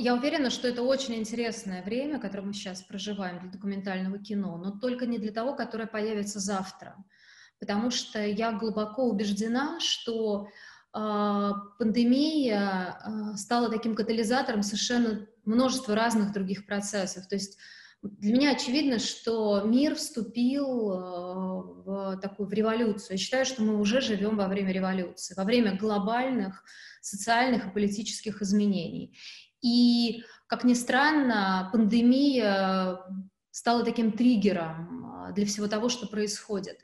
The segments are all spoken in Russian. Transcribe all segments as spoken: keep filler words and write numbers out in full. Я уверена, что это очень интересное время, которое мы сейчас проживаем для документального кино, но только не для того, которое появится завтра. Потому что я глубоко убеждена, что э, пандемия э, стала таким катализатором совершенно множества разных других процессов. То есть для меня очевидно, что мир вступил э, в такую в революцию. Я считаю, что мы уже живем во время революции, во время глобальных социальных и политических изменений. И, как ни странно, пандемия стала таким триггером для всего того, что происходит.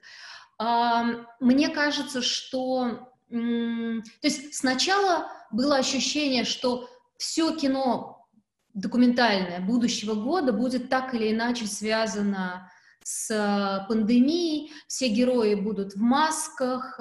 Мне кажется, что... То есть сначала было ощущение, что все кино документальное будущего года будет так или иначе связано с пандемией, все герои будут в масках,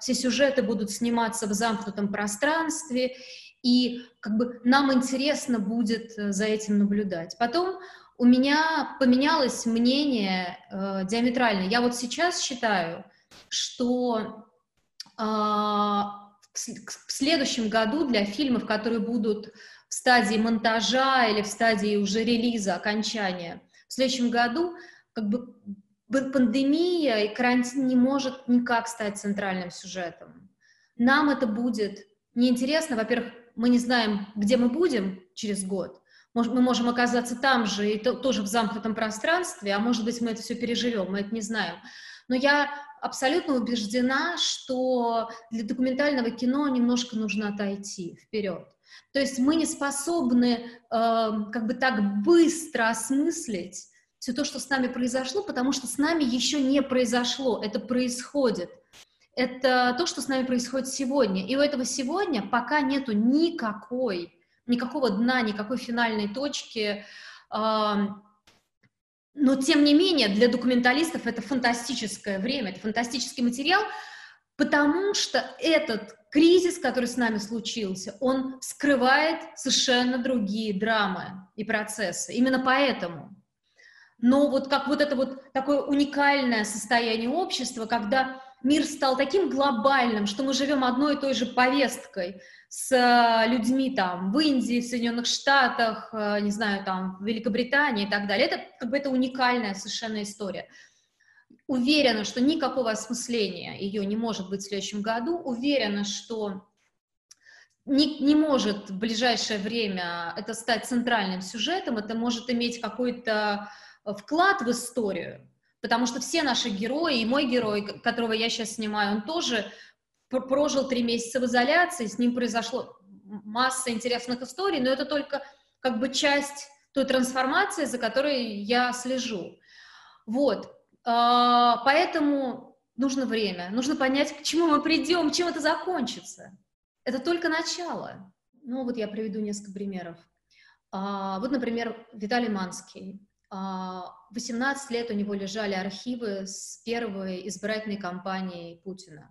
все сюжеты будут сниматься в замкнутом пространстве, и как бы нам интересно будет за этим наблюдать. Потом у меня поменялось мнение э, диаметрально. Я вот сейчас считаю, что э, в следующем году для фильмов, которые будут в стадии монтажа или в стадии уже релиза, окончания, в следующем году как бы пандемия и карантин не может никак стать центральным сюжетом. Нам это будет неинтересно. Во-первых, мы не знаем, где мы будем через год. Мы можем оказаться там же и тоже в замкнутом пространстве, а может быть, мы это все переживем, мы это не знаем. Но я абсолютно убеждена, что для документального кино немножко нужно отойти вперед. То есть мы не способны э, как бы так быстро осмыслить все то, что с нами произошло, потому что с нами еще не произошло, это происходит. Это то, что с нами происходит сегодня. И у этого сегодня пока нету никакой, никакого дна, никакой финальной точки. Но, тем не менее, для документалистов это фантастическое время, это фантастический материал, потому что этот кризис, который с нами случился, он вскрывает совершенно другие драмы и процессы. Именно поэтому. Но вот как вот это вот такое уникальное состояние общества, когда... Мир стал таким глобальным, что мы живем одной и той же повесткой с людьми там в Индии, в Соединенных Штатах, не знаю, там, в Великобритании и так далее. Это как бы это уникальная совершенно история. Уверена, что никакого осмысления ее не может быть в следующем году. Уверена, что не, не может в ближайшее время это стать центральным сюжетом, это может иметь какой-то вклад в историю. Потому что все наши герои, и мой герой, которого я сейчас снимаю, он тоже прожил три месяца в изоляции, с ним произошло масса интересных историй, но это только как бы часть той трансформации, за которой я слежу. Вот, поэтому нужно время, нужно понять, к чему мы придем, чем это закончится. Это только начало. Ну вот я приведу несколько примеров. Вот, например, Виталий Манский. восемнадцать лет у него лежали архивы с первой избирательной кампанией Путина.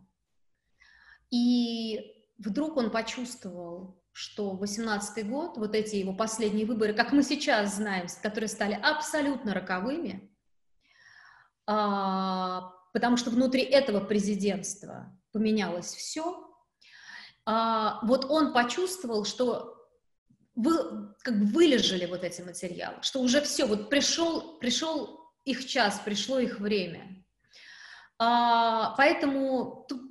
И вдруг он почувствовал, что восемнадцатый год, вот эти его последние выборы, как мы сейчас знаем, которые стали абсолютно роковыми, потому что внутри этого президентства поменялось все, вот он почувствовал, что Вы, как бы вылежали вот эти материалы, что уже все, вот пришел, пришел их час, пришло их время. А, поэтому тут,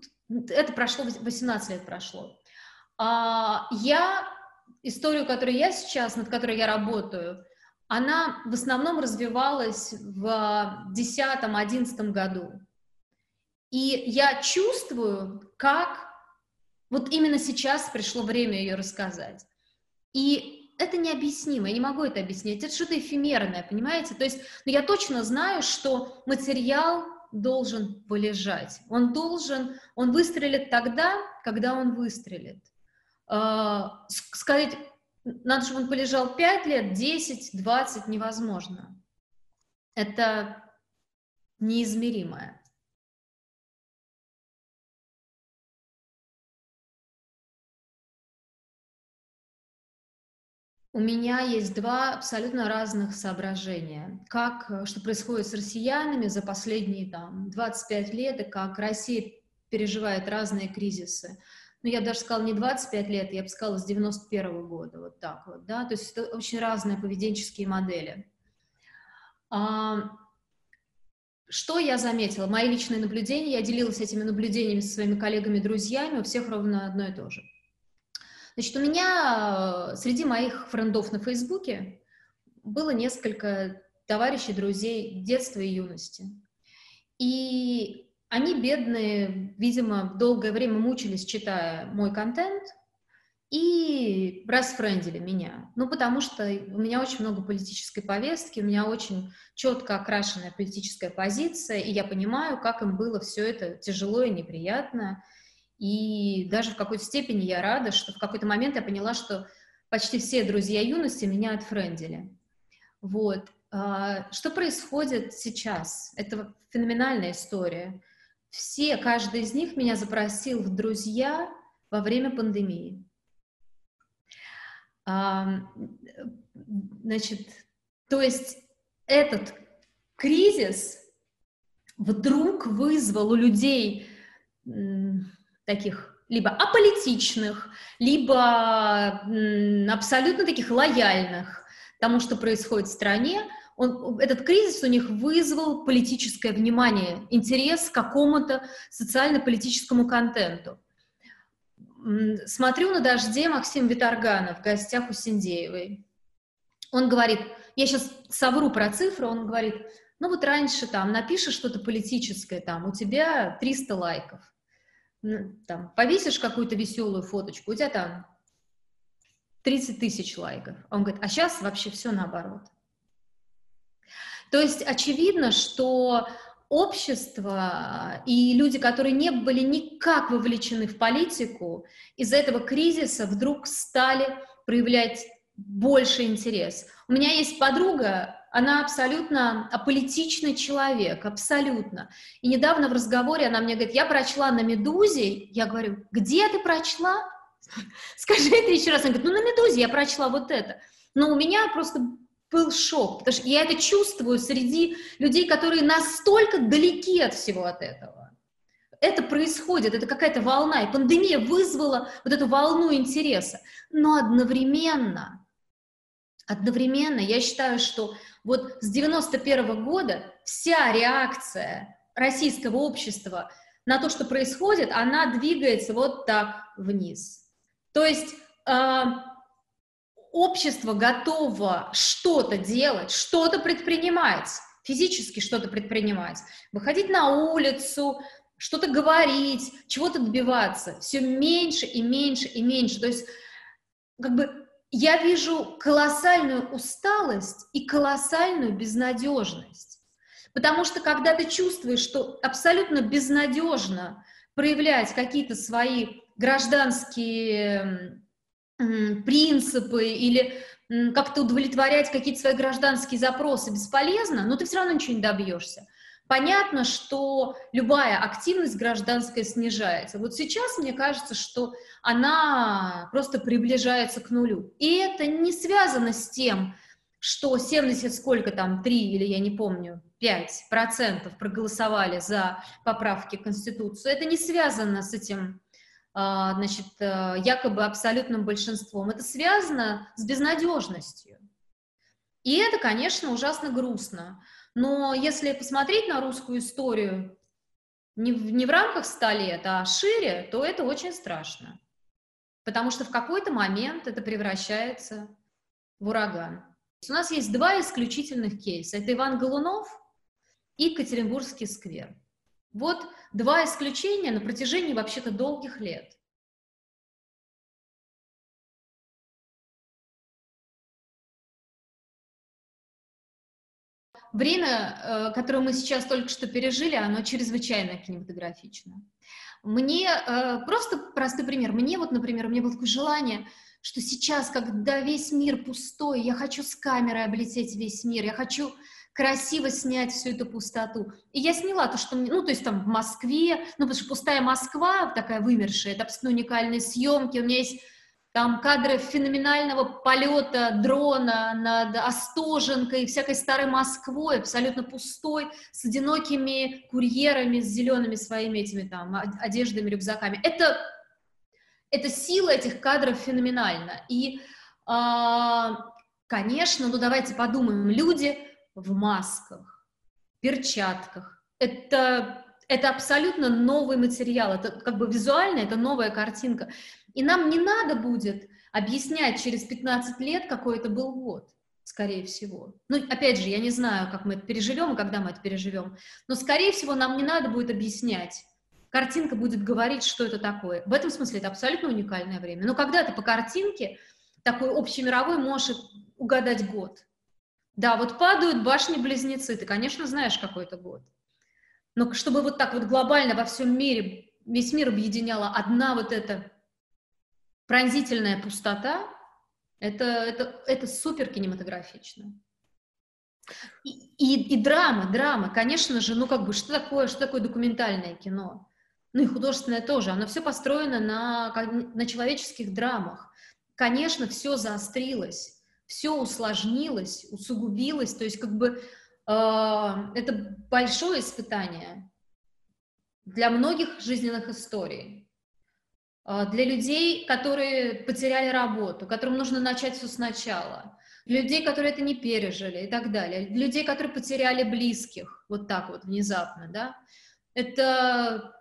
это прошло, восемнадцать лет прошло. А, я, историю, которую я сейчас, над которой я работаю, она в основном развивалась в две тысячи десятом — две тысячи одиннадцатом году. И я чувствую, как вот именно сейчас пришло время ее рассказать. И это необъяснимо, я не могу это объяснить, это что-то эфемерное, понимаете? То есть, ну, я точно знаю, что материал должен полежать, он должен, он выстрелит тогда, когда он выстрелит. А, сказать, надо, чтобы он полежал пять лет, десять, двадцать, невозможно. Это неизмеримое. У меня есть два абсолютно разных соображения. Как, что происходит с россиянами за последние там, двадцать пять лет, и как Россия переживает разные кризисы. ну, я бы даже сказала, не двадцать пять лет, я бы сказала, с девяносто первого года, вот так вот, да, то есть это очень разные поведенческие модели. А, что я заметила? Мои личные наблюдения, я делилась этими наблюдениями со своими коллегами, друзьями, у всех ровно одно и то же. Значит, у меня среди моих френдов на Фейсбуке было несколько товарищей, друзей детства и юности. И они, бедные, видимо, долгое время мучились, читая мой контент, и расфрендили меня. Ну, потому что у меня очень много политической повестки, у меня очень четко окрашенная политическая позиция, и я понимаю, как им было все это тяжело и неприятно. И даже в какой-то степени я рада, что в какой-то момент я поняла, что почти все друзья юности меня отфрендили. Вот. Что происходит сейчас? Это феноменальная история. Все, каждый из них меня запросил в друзья во время пандемии. Значит, то есть этот кризис вдруг вызвал у людей таких либо аполитичных, либо абсолютно таких лояльных тому, что происходит в стране. Он, этот кризис у них вызвал политическое внимание, интерес к какому-то социально-политическому контенту. Смотрю на «Дожде» Максима Виторгана в гостях у Синдеевой. Он говорит, я сейчас совру про цифры, он говорит, ну вот раньше там напишешь что-то политическое, там у тебя триста лайков. Там, повесишь какую-то веселую фоточку, у тебя там тридцать тысяч лайков. Он говорит, а сейчас вообще все наоборот. То есть очевидно, что общество и люди, которые не были никак вовлечены в политику, из-за этого кризиса вдруг стали проявлять больше интерес. У меня есть подруга, она абсолютно аполитичный человек, абсолютно. И недавно в разговоре она мне говорит, я прочла на «Медузе», я говорю, где ты прочла? Скажи это еще раз. Она говорит, ну на «Медузе» я прочла вот это. Но у меня просто был шок, потому что я это чувствую среди людей, которые настолько далеки от всего от этого. Это происходит, это какая-то волна, и пандемия вызвала вот эту волну интереса. Но одновременно, одновременно я считаю, что вот с девяносто первого года вся реакция российского общества на то, что происходит, она двигается вот так вниз. То есть э, общество готово что-то делать, что-то предпринимать, физически что-то предпринимать, выходить на улицу, что-то говорить, чего-то добиваться. Все меньше и меньше и меньше. То есть как бы я вижу колоссальную усталость и колоссальную безнадежность. Потому что когда ты чувствуешь, что абсолютно безнадежно проявлять какие-то свои гражданские принципы или как-то удовлетворять какие-то свои гражданские запросы бесполезно, но ты все равно ничего не добьешься. Понятно, что любая активность гражданская снижается. Вот сейчас, мне кажется, что она просто приближается к нулю. И это не связано с тем, что семьдесят сколько там, три или я не помню, пять процентов проголосовали за поправки к Конституции. Это не связано с этим, значит, якобы абсолютным большинством. Это связано с безнадежностью. И это, конечно, ужасно грустно. Но если посмотреть на русскую историю не в, не в рамках ста лет, а шире, то это очень страшно. Потому что в какой-то момент это превращается в ураган. У нас есть два исключительных кейса. Это Иван Голунов и Екатеринбургский сквер. Вот два исключения на протяжении вообще-то долгих лет. Время, которое мы сейчас только что пережили, оно чрезвычайно кинематографично. Мне, просто простой пример, мне вот, например, у меня было такое желание, что сейчас, когда весь мир пустой, я хочу с камерой облететь весь мир, я хочу красиво снять всю эту пустоту. И я сняла то, что мне, ну, то есть там в Москве, ну, потому что пустая Москва, такая вымершая, это абсолютно уникальные съемки, у меня есть там кадры феноменального полета дрона над Остоженкой, всякой старой Москвой, абсолютно пустой, с одинокими курьерами, с зелеными своими этими там одеждами, рюкзаками. Это эта сила этих кадров феноменальна. И, конечно, ну давайте подумаем, люди в масках, перчатках, это, это абсолютно новый материал, это как бы визуально, это новая картинка. И нам не надо будет объяснять через пятнадцать лет, какой это был год, скорее всего. Ну, опять же, я не знаю, как мы это переживем и когда мы это переживем, но, скорее всего, нам не надо будет объяснять. Картинка будет говорить, что это такое. В этом смысле это абсолютно уникальное время. Но когда-то по картинке такой общемировой может угадать год. Да, вот падают башни-близнецы, ты, конечно, знаешь, какой это год. Но чтобы вот так вот глобально во всем мире, весь мир объединяла одна вот эта пронзительная пустота, это, это, это супер кинематографично. И, и, и драма, драма, конечно же, ну как бы, что такое, что такое документальное кино? Ну и художественное тоже, оно все построено на, на человеческих драмах. Конечно, все заострилось, все усложнилось, усугубилось, то есть как бы э, это большое испытание для многих жизненных историй. Для людей, которые потеряли работу, которым нужно начать все сначала, для людей, которые это не пережили и так далее, для людей, которые потеряли близких вот так вот внезапно, да, это,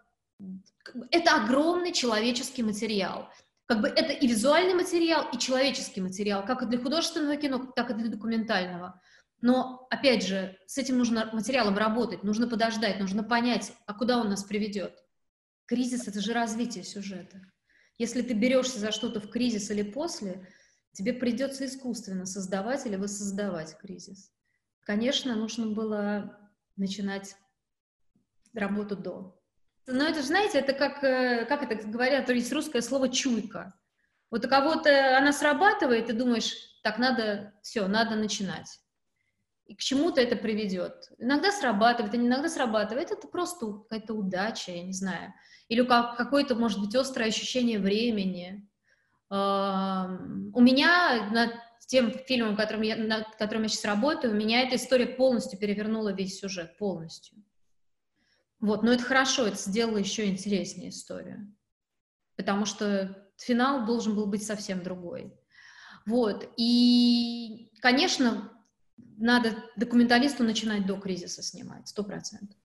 это огромный человеческий материал. Как бы это и визуальный материал, и человеческий материал, как и для художественного кино, так и для документального. Но, опять же, с этим нужно материалом работать, нужно подождать, нужно понять, а куда он нас приведет. Кризис — это же развитие сюжета. Если ты берешься за что-то в кризис или после, тебе придется искусственно создавать или воссоздавать кризис. Конечно, нужно было начинать работу до. Но это же, знаете, это как, как это говорят, есть русское слово «чуйка». Вот у кого-то она срабатывает, ты думаешь, так, надо, все, надо начинать. И к чему-то это приведет. Иногда срабатывает, а не иногда срабатывает. Это просто какая-то удача, я не знаю. Или какое-то, может быть, острое ощущение времени. У меня над тем фильмом, которым я, над которым я сейчас работаю, у меня эта история полностью перевернула весь сюжет, полностью. Вот, но это хорошо, это сделало еще интереснее историю. Потому что финал должен был быть совсем другой. Вот, и, конечно... Надо документалисту начинать до кризиса снимать, сто процентов.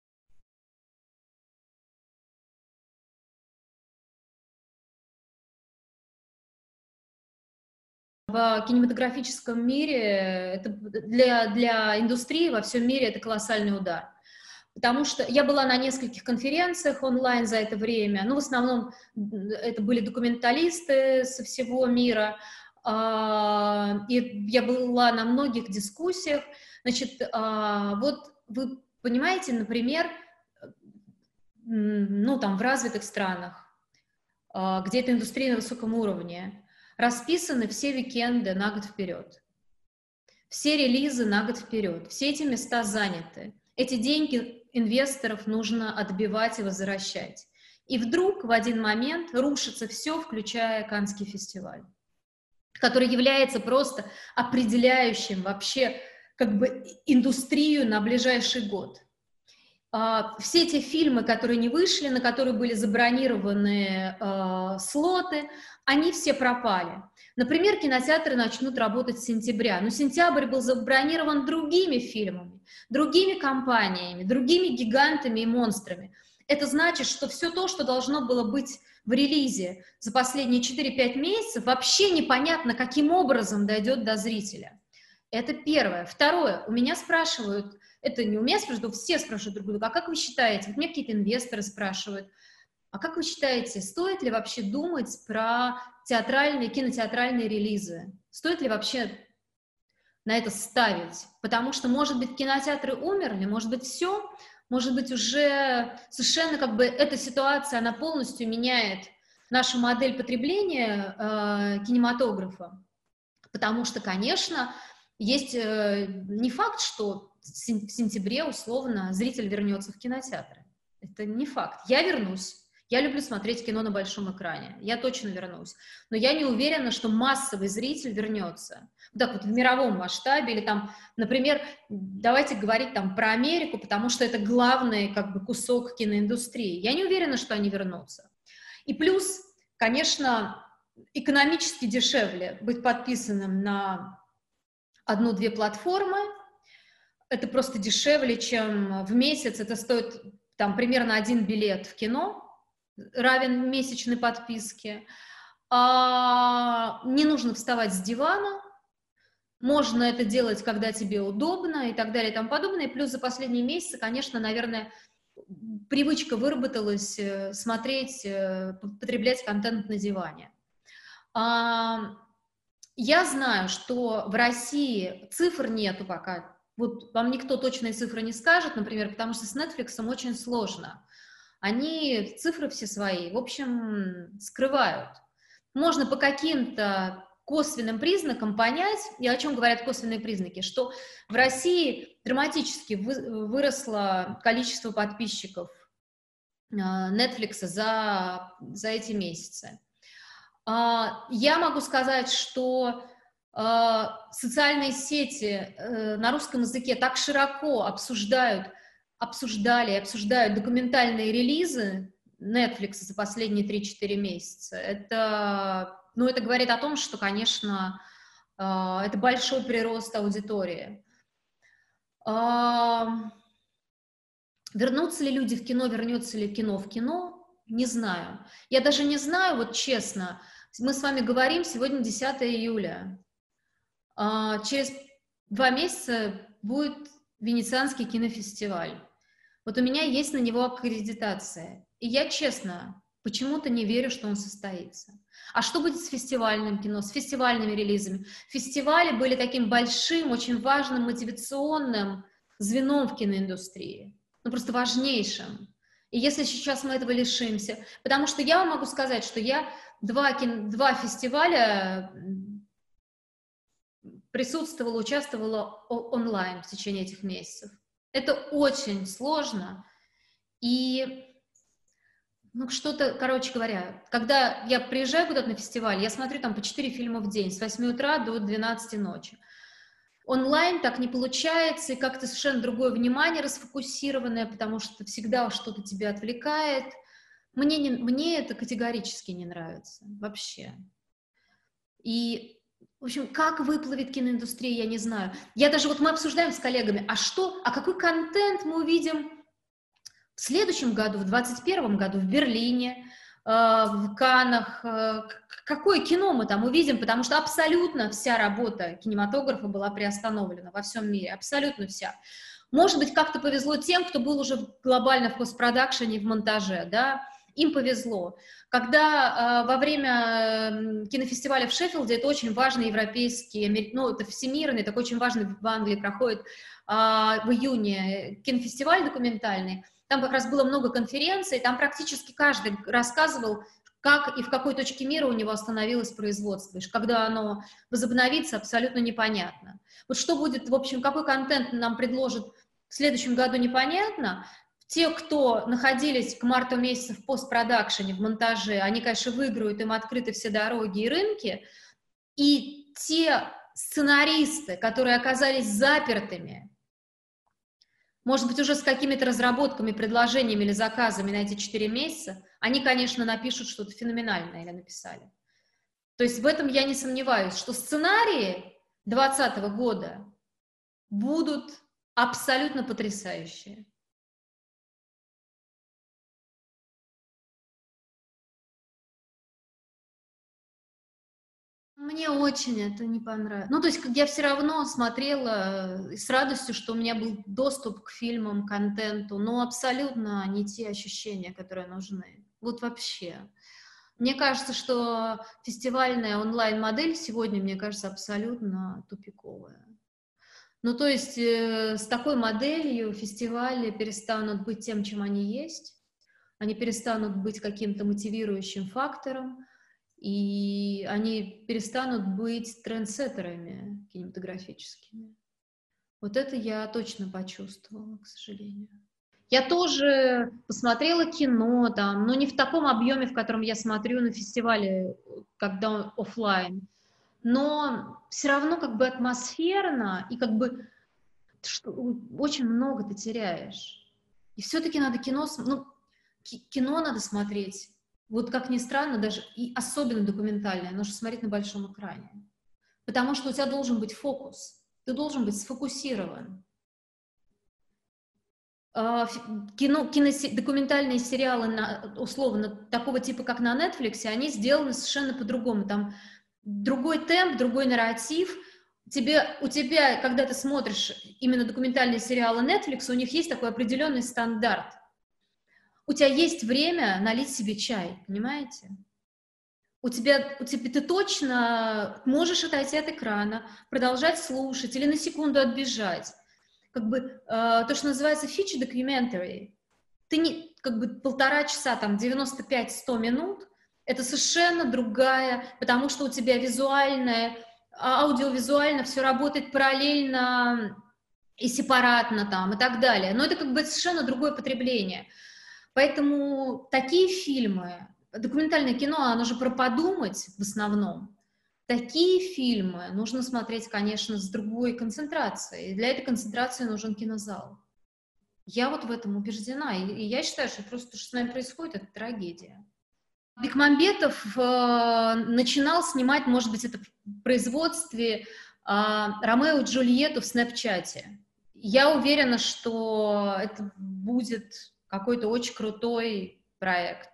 В кинематографическом мире, это для, для индустрии во всем мире это колоссальный удар. Потому что я была на нескольких конференциях онлайн за это время, ну, в основном это были документалисты со всего мира, и я была на многих дискуссиях, значит, вот вы понимаете, например, ну там в развитых странах, где эта индустрия на высоком уровне, расписаны все уикенды на год вперед, все релизы на год вперед, все эти места заняты, эти деньги инвесторов нужно отбивать и возвращать. И вдруг в один момент рушится все, включая Каннский фестиваль, который является просто определяющим вообще как бы индустрию на ближайший год. А, все те фильмы, которые не вышли, на которые были забронированы а, слоты, они все пропали. Например, кинотеатры начнут работать с сентября, но сентябрь был забронирован другими фильмами, другими компаниями, другими гигантами и монстрами. Это значит, что все то, что должно было быть в релизе за последние четыре-пять месяцев, вообще непонятно, каким образом дойдет до зрителя. Это первое. Второе. У меня спрашивают, это не у меня спрашивают, все спрашивают друг друга, а как вы считаете, вот мне какие-то инвесторы спрашивают, а как вы считаете, стоит ли вообще думать про театральные, кинотеатральные релизы? Стоит ли вообще на это ставить? Потому что, может быть, кинотеатры умерли, может быть, все... Может быть, уже совершенно как бы эта ситуация, она полностью меняет нашу модель потребления э, кинематографа. Потому что, конечно, есть э, не факт, что в сентябре, условно, зритель вернется в кинотеатры. Это не факт. Я вернусь. Я люблю смотреть кино на большом экране. Я точно вернусь. Но я не уверена, что массовый зритель вернется. Вот так вот в мировом масштабе, или там, например, давайте говорить там про Америку, потому что это главный как бы кусок киноиндустрии. Я не уверена, что они вернутся. И плюс, Конечно, экономически дешевле быть подписанным на одну-две платформы. Это просто дешевле, чем в месяц. Это стоит там примерно один билет в кино, равен месячной подписке. А, не нужно вставать с дивана. Можно это делать, когда тебе удобно, и так далее, и тому подобное. Плюс за последние месяцы, конечно, наверное, привычка выработалась смотреть, потреблять контент на диване. А, я знаю, что в России цифр нету пока. Вот вам никто точные цифры не скажет, например, потому что с Netflix очень сложно. Они цифры все свои, в общем, скрывают. Можно по каким-то косвенным признакам понять, и о чем говорят косвенные признаки, что в России драматически выросло количество подписчиков Netflix за, за эти месяцы. Я могу сказать, что социальные сети на русском языке так широко обсуждают, обсуждали и обсуждают документальные релизы Netflix за последние три-четыре месяца. Это, ну, это говорит о том, что, конечно, это большой прирост аудитории. Вернутся ли люди в кино, вернется ли кино в кино, не знаю. Я даже не знаю, вот честно. Мы с вами говорим сегодня десятое июля. Через два месяца будет Венецианский кинофестиваль. Вот у меня есть на него аккредитация. И я, честно, почему-то не верю, что он состоится. А что будет с фестивальным кино, с фестивальными релизами? Фестивали были таким большим, очень важным мотивационным звеном в киноиндустрии. Ну, просто важнейшим. И если сейчас мы этого лишимся... Потому что я вам могу сказать, что я два, кино, два фестиваля присутствовала, участвовала онлайн в течение этих месяцев. Это очень сложно. И, ну, что-то, короче говоря, когда я приезжаю куда-то на фестиваль, я смотрю там по четыре фильма в день, с восьми утра до двенадцати ночи. Онлайн так не получается, и как-то совершенно другое внимание расфокусированное, потому что всегда что-то тебя отвлекает. Мне, не, мне это категорически не нравится вообще. И, в общем, как выплывет киноиндустрия, я не знаю. Я даже, вот мы обсуждаем с коллегами, а что, а какой контент мы увидим в следующем году, в двадцать первом году, в Берлине, э, в Каннах, э, какое кино мы там увидим, потому что абсолютно вся работа кинематографа была приостановлена во всем мире, абсолютно вся. Может быть, как-то повезло тем, кто был уже глобально в постпродакшене, в монтаже, да, им повезло. Когда э, во время кинофестиваля в Шеффилде, это очень важный европейский, ну, это всемирный, такой очень важный в Англии проходит э, в июне кинофестиваль документальный, там как раз было много конференций, там практически каждый рассказывал, как и в какой точке мира у него остановилось производство. Когда оно возобновится, абсолютно непонятно. Вот что будет, в общем, какой контент нам предложат в следующем году, непонятно. Те, кто находились к марту месяца в постпродакшене, в монтаже, они, конечно, выиграют, им открыты все дороги и рынки. И те сценаристы, которые оказались запертыми, может быть, уже с какими-то разработками, предложениями или заказами на эти четыре месяца, они, конечно, напишут что-то феноменальное или написали. То есть в этом я не сомневаюсь, что сценарии двадцатого года будут абсолютно потрясающие. Мне очень это не понравилось. Ну, то есть я все равно смотрела с радостью, что у меня был доступ к фильмам, контенту, но абсолютно не те ощущения, которые нужны. Вот вообще. Мне кажется, что фестивальная онлайн-модель сегодня, мне кажется, абсолютно тупиковая. Ну, то есть э, с такой моделью фестивали перестанут быть тем, чем они есть, они перестанут быть каким-то мотивирующим фактором, и они перестанут быть трендсеттерами кинематографическими. Вот это я точно почувствовала, к сожалению. Я тоже посмотрела кино там, но не в таком объеме, в котором я смотрю на фестивале, когда он офлайн. Но все равно как бы атмосферно, и как бы очень много ты теряешь. И все-таки надо кино, ну, кино надо смотреть вот как ни странно, даже и особенно документальное, нужно смотреть на большом экране. Потому что у тебя должен быть фокус. Ты должен быть сфокусирован. Кино, кино, документальные сериалы, на, условно, такого типа, как на Netflix, они сделаны совершенно по-другому. Там другой темп, другой нарратив. Тебе, у тебя, когда ты смотришь именно документальные сериалы Netflix, у них есть такой определенный стандарт. У тебя есть время налить себе чай, понимаете? У тебя, у тебя ты точно можешь отойти от экрана, продолжать слушать или на секунду отбежать. Как бы э, то, что называется feature documentary. Ты не, как бы полтора часа, там, девяносто пять - сто минут, это совершенно другая, потому что у тебя визуальное, аудиовизуально все работает параллельно и сепаратно там и так далее. Но это как бы совершенно другое потребление. Поэтому такие фильмы, документальное кино, оно же про подумать в основном. Такие фильмы нужно смотреть, конечно, с другой концентрацией. И для этой концентрации нужен кинозал. Я вот в этом убеждена. И я считаю, что просто что с нами происходит, это трагедия. Бекмамбетов э, начинал снимать, может быть, это в производстве э, «Ромео и Джульетту» в Снэпчате. Я уверена, что это будет какой-то очень крутой проект.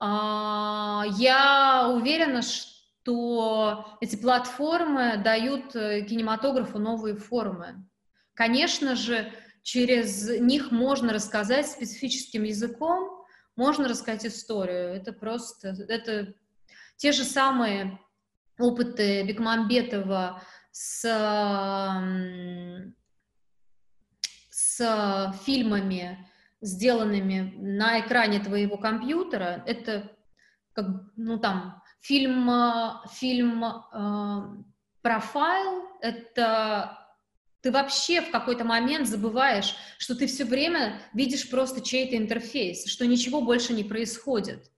Э, я уверена, что то эти платформы дают кинематографу новые формы. Конечно же, через них можно рассказать специфическим языком, можно рассказать историю. Это просто... Это те же самые опыты Бекмамбетова с, с фильмами, сделанными на экране твоего компьютера. Это как, ну, там... Фильм, фильм э, «Профайл» — это ты вообще в какой-то момент забываешь, что ты все время видишь просто чей-то интерфейс, что ничего больше не происходит.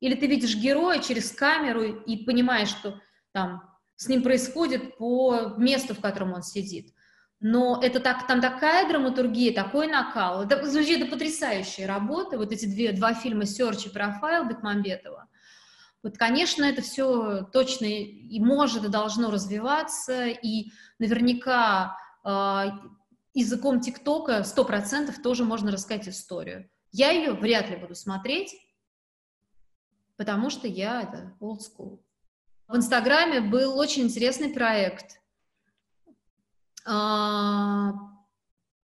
Или ты видишь героя через камеру и понимаешь, что там с ним происходит по месту, в котором он сидит. Но это так, там такая драматургия, такой накал. Это, это потрясающая работа, вот эти две, два фильма «Сёрч» и «Профайл» Бекмамбетова. Вот, конечно, это все точно и может, и должно развиваться, и наверняка э, языком ТикТока сто процентов тоже можно рассказать историю. Я ее вряд ли буду смотреть, потому что я это old school. В Инстаграме был очень интересный проект. Э,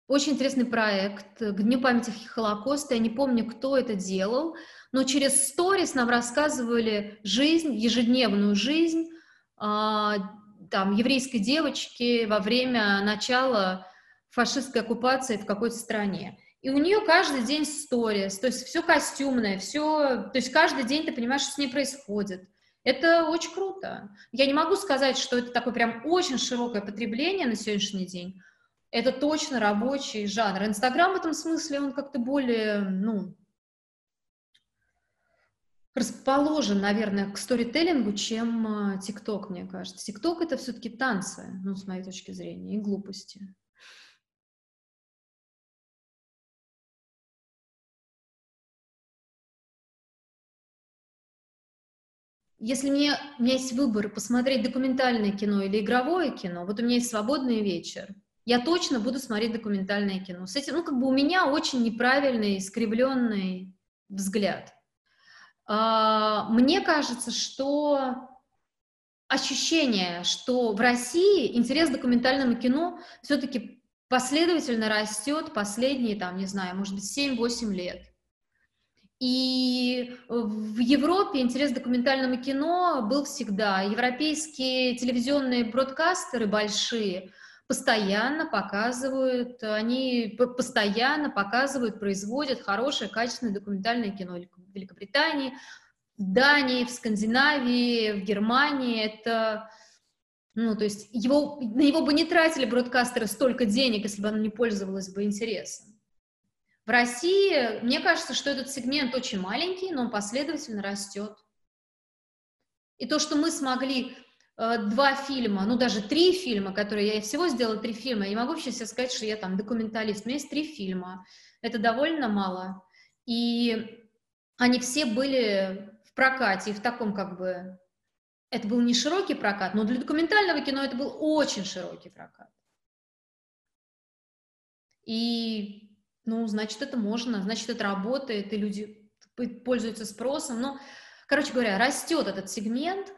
очень интересный проект к Дню памяти Холокоста. Я не помню, кто это делал, но через сторис нам рассказывали жизнь, ежедневную жизнь э, там, еврейской девочки во время начала фашистской оккупации в какой-то стране. И у нее каждый день сторис, то есть все костюмное, все, то есть каждый день ты понимаешь, что с ней происходит. Это очень круто. Я не могу сказать, что это такое прям очень широкое потребление на сегодняшний день. Это точно рабочий жанр. Инстаграм в этом смысле, он как-то более, ну... расположен, наверное, к сторителлингу, чем ТикТок, мне кажется. ТикТок — это все-таки танцы, ну, с моей точки зрения, и глупости. Если мне, у меня есть выбор посмотреть документальное кино или игровое кино, вот у меня есть свободный вечер, я точно буду смотреть документальное кино. С этим, ну, как бы у меня очень неправильный, искривленный взгляд. Мне кажется, что ощущение, что в России интерес к документальному кино все-таки последовательно растет последние, там, не знаю, может быть, семь-восемь лет. И в Европе интерес к документальному кино был всегда. Европейские телевизионные бродкастеры большие постоянно показывают, они постоянно показывают, производят хорошее, качественное документальное кино. В Великобритании, в Дании, в Скандинавии, в Германии. Это, ну, то есть его, на него бы не тратили бродкастеры столько денег, если бы оно не пользовалось бы интересом. В России, мне кажется, что этот сегмент очень маленький, но он последовательно растет. И то, что мы смогли э, два фильма, ну, даже три фильма, которые я всего сделала, три фильма, я не могу вообще себе сказать, что я там документалист. У меня есть три фильма. Это довольно мало. И они все были в прокате и в таком как бы... Это был не широкий прокат, но для документального кино это был очень широкий прокат. И, ну, значит, это можно, значит, это работает, и люди пользуются спросом. Но, короче говоря, растет этот сегмент,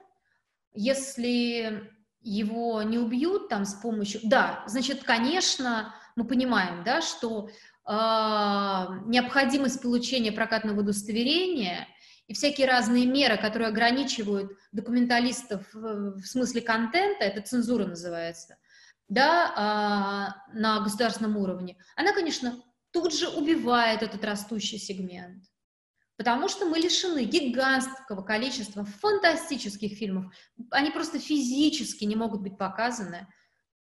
если его не убьют там с помощью... Да, значит, конечно, мы понимаем, да, что э, необходимость получения прокатного удостоверения... И всякие разные меры, которые ограничивают документалистов в смысле контента, это цензура называется, да, на государственном уровне, она, конечно, тут же убивает этот растущий сегмент. Потому что мы лишены гигантского количества фантастических фильмов. Они просто физически не могут быть показаны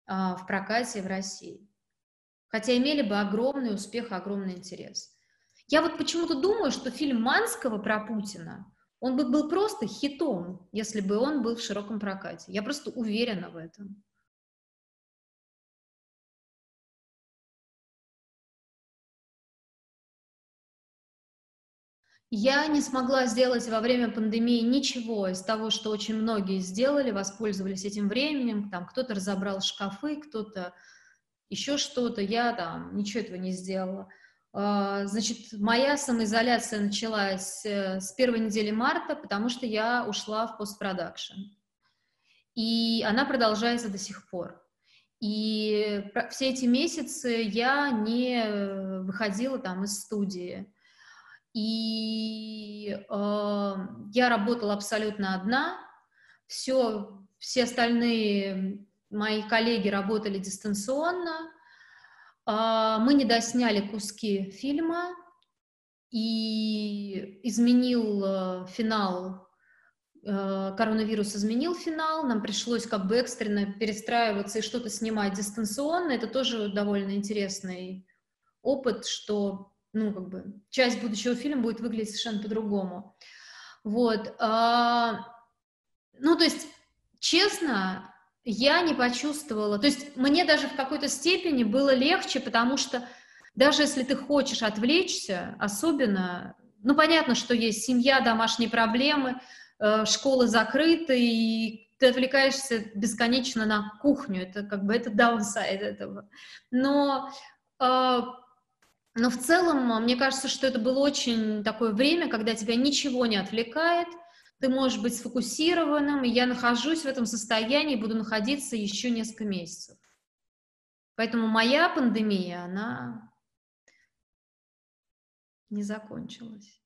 в прокате в России. Хотя имели бы огромный успех, огромный интерес. Я вот почему-то думаю, что фильм Манского про Путина, он бы был просто хитом, если бы он был в широком прокате. Я просто уверена в этом. Я не смогла сделать во время пандемии ничего из того, что очень многие сделали, воспользовались этим временем. Там кто-то разобрал шкафы, кто-то еще что-то. Я там ничего этого не сделала. Значит, моя самоизоляция началась с первой недели марта, потому что я ушла в постпродакшн. И она продолжается до сих пор. И все эти месяцы я не выходила там из студии. И э, я работала абсолютно одна. Все, все остальные мои коллеги работали дистанционно. Мы недосняли куски фильма, и изменил финал, коронавирус изменил финал, нам пришлось как бы экстренно перестраиваться и что-то снимать дистанционно. Это тоже довольно интересный опыт, что, ну, как бы, часть будущего фильма будет выглядеть совершенно по-другому. Вот. Ну, то есть, честно... Я не почувствовала, то есть мне даже в какой-то степени было легче, потому что даже если ты хочешь отвлечься, особенно, ну, понятно, что есть семья, домашние проблемы, школы закрыты, и ты отвлекаешься бесконечно на кухню, это как бы это даунсайд этого. Но, но в целом, мне кажется, что это было очень такое время, когда тебя ничего не отвлекает, ты можешь быть сфокусированным, и я нахожусь в этом состоянии, буду находиться еще несколько месяцев. Поэтому моя пандемия, она не закончилась.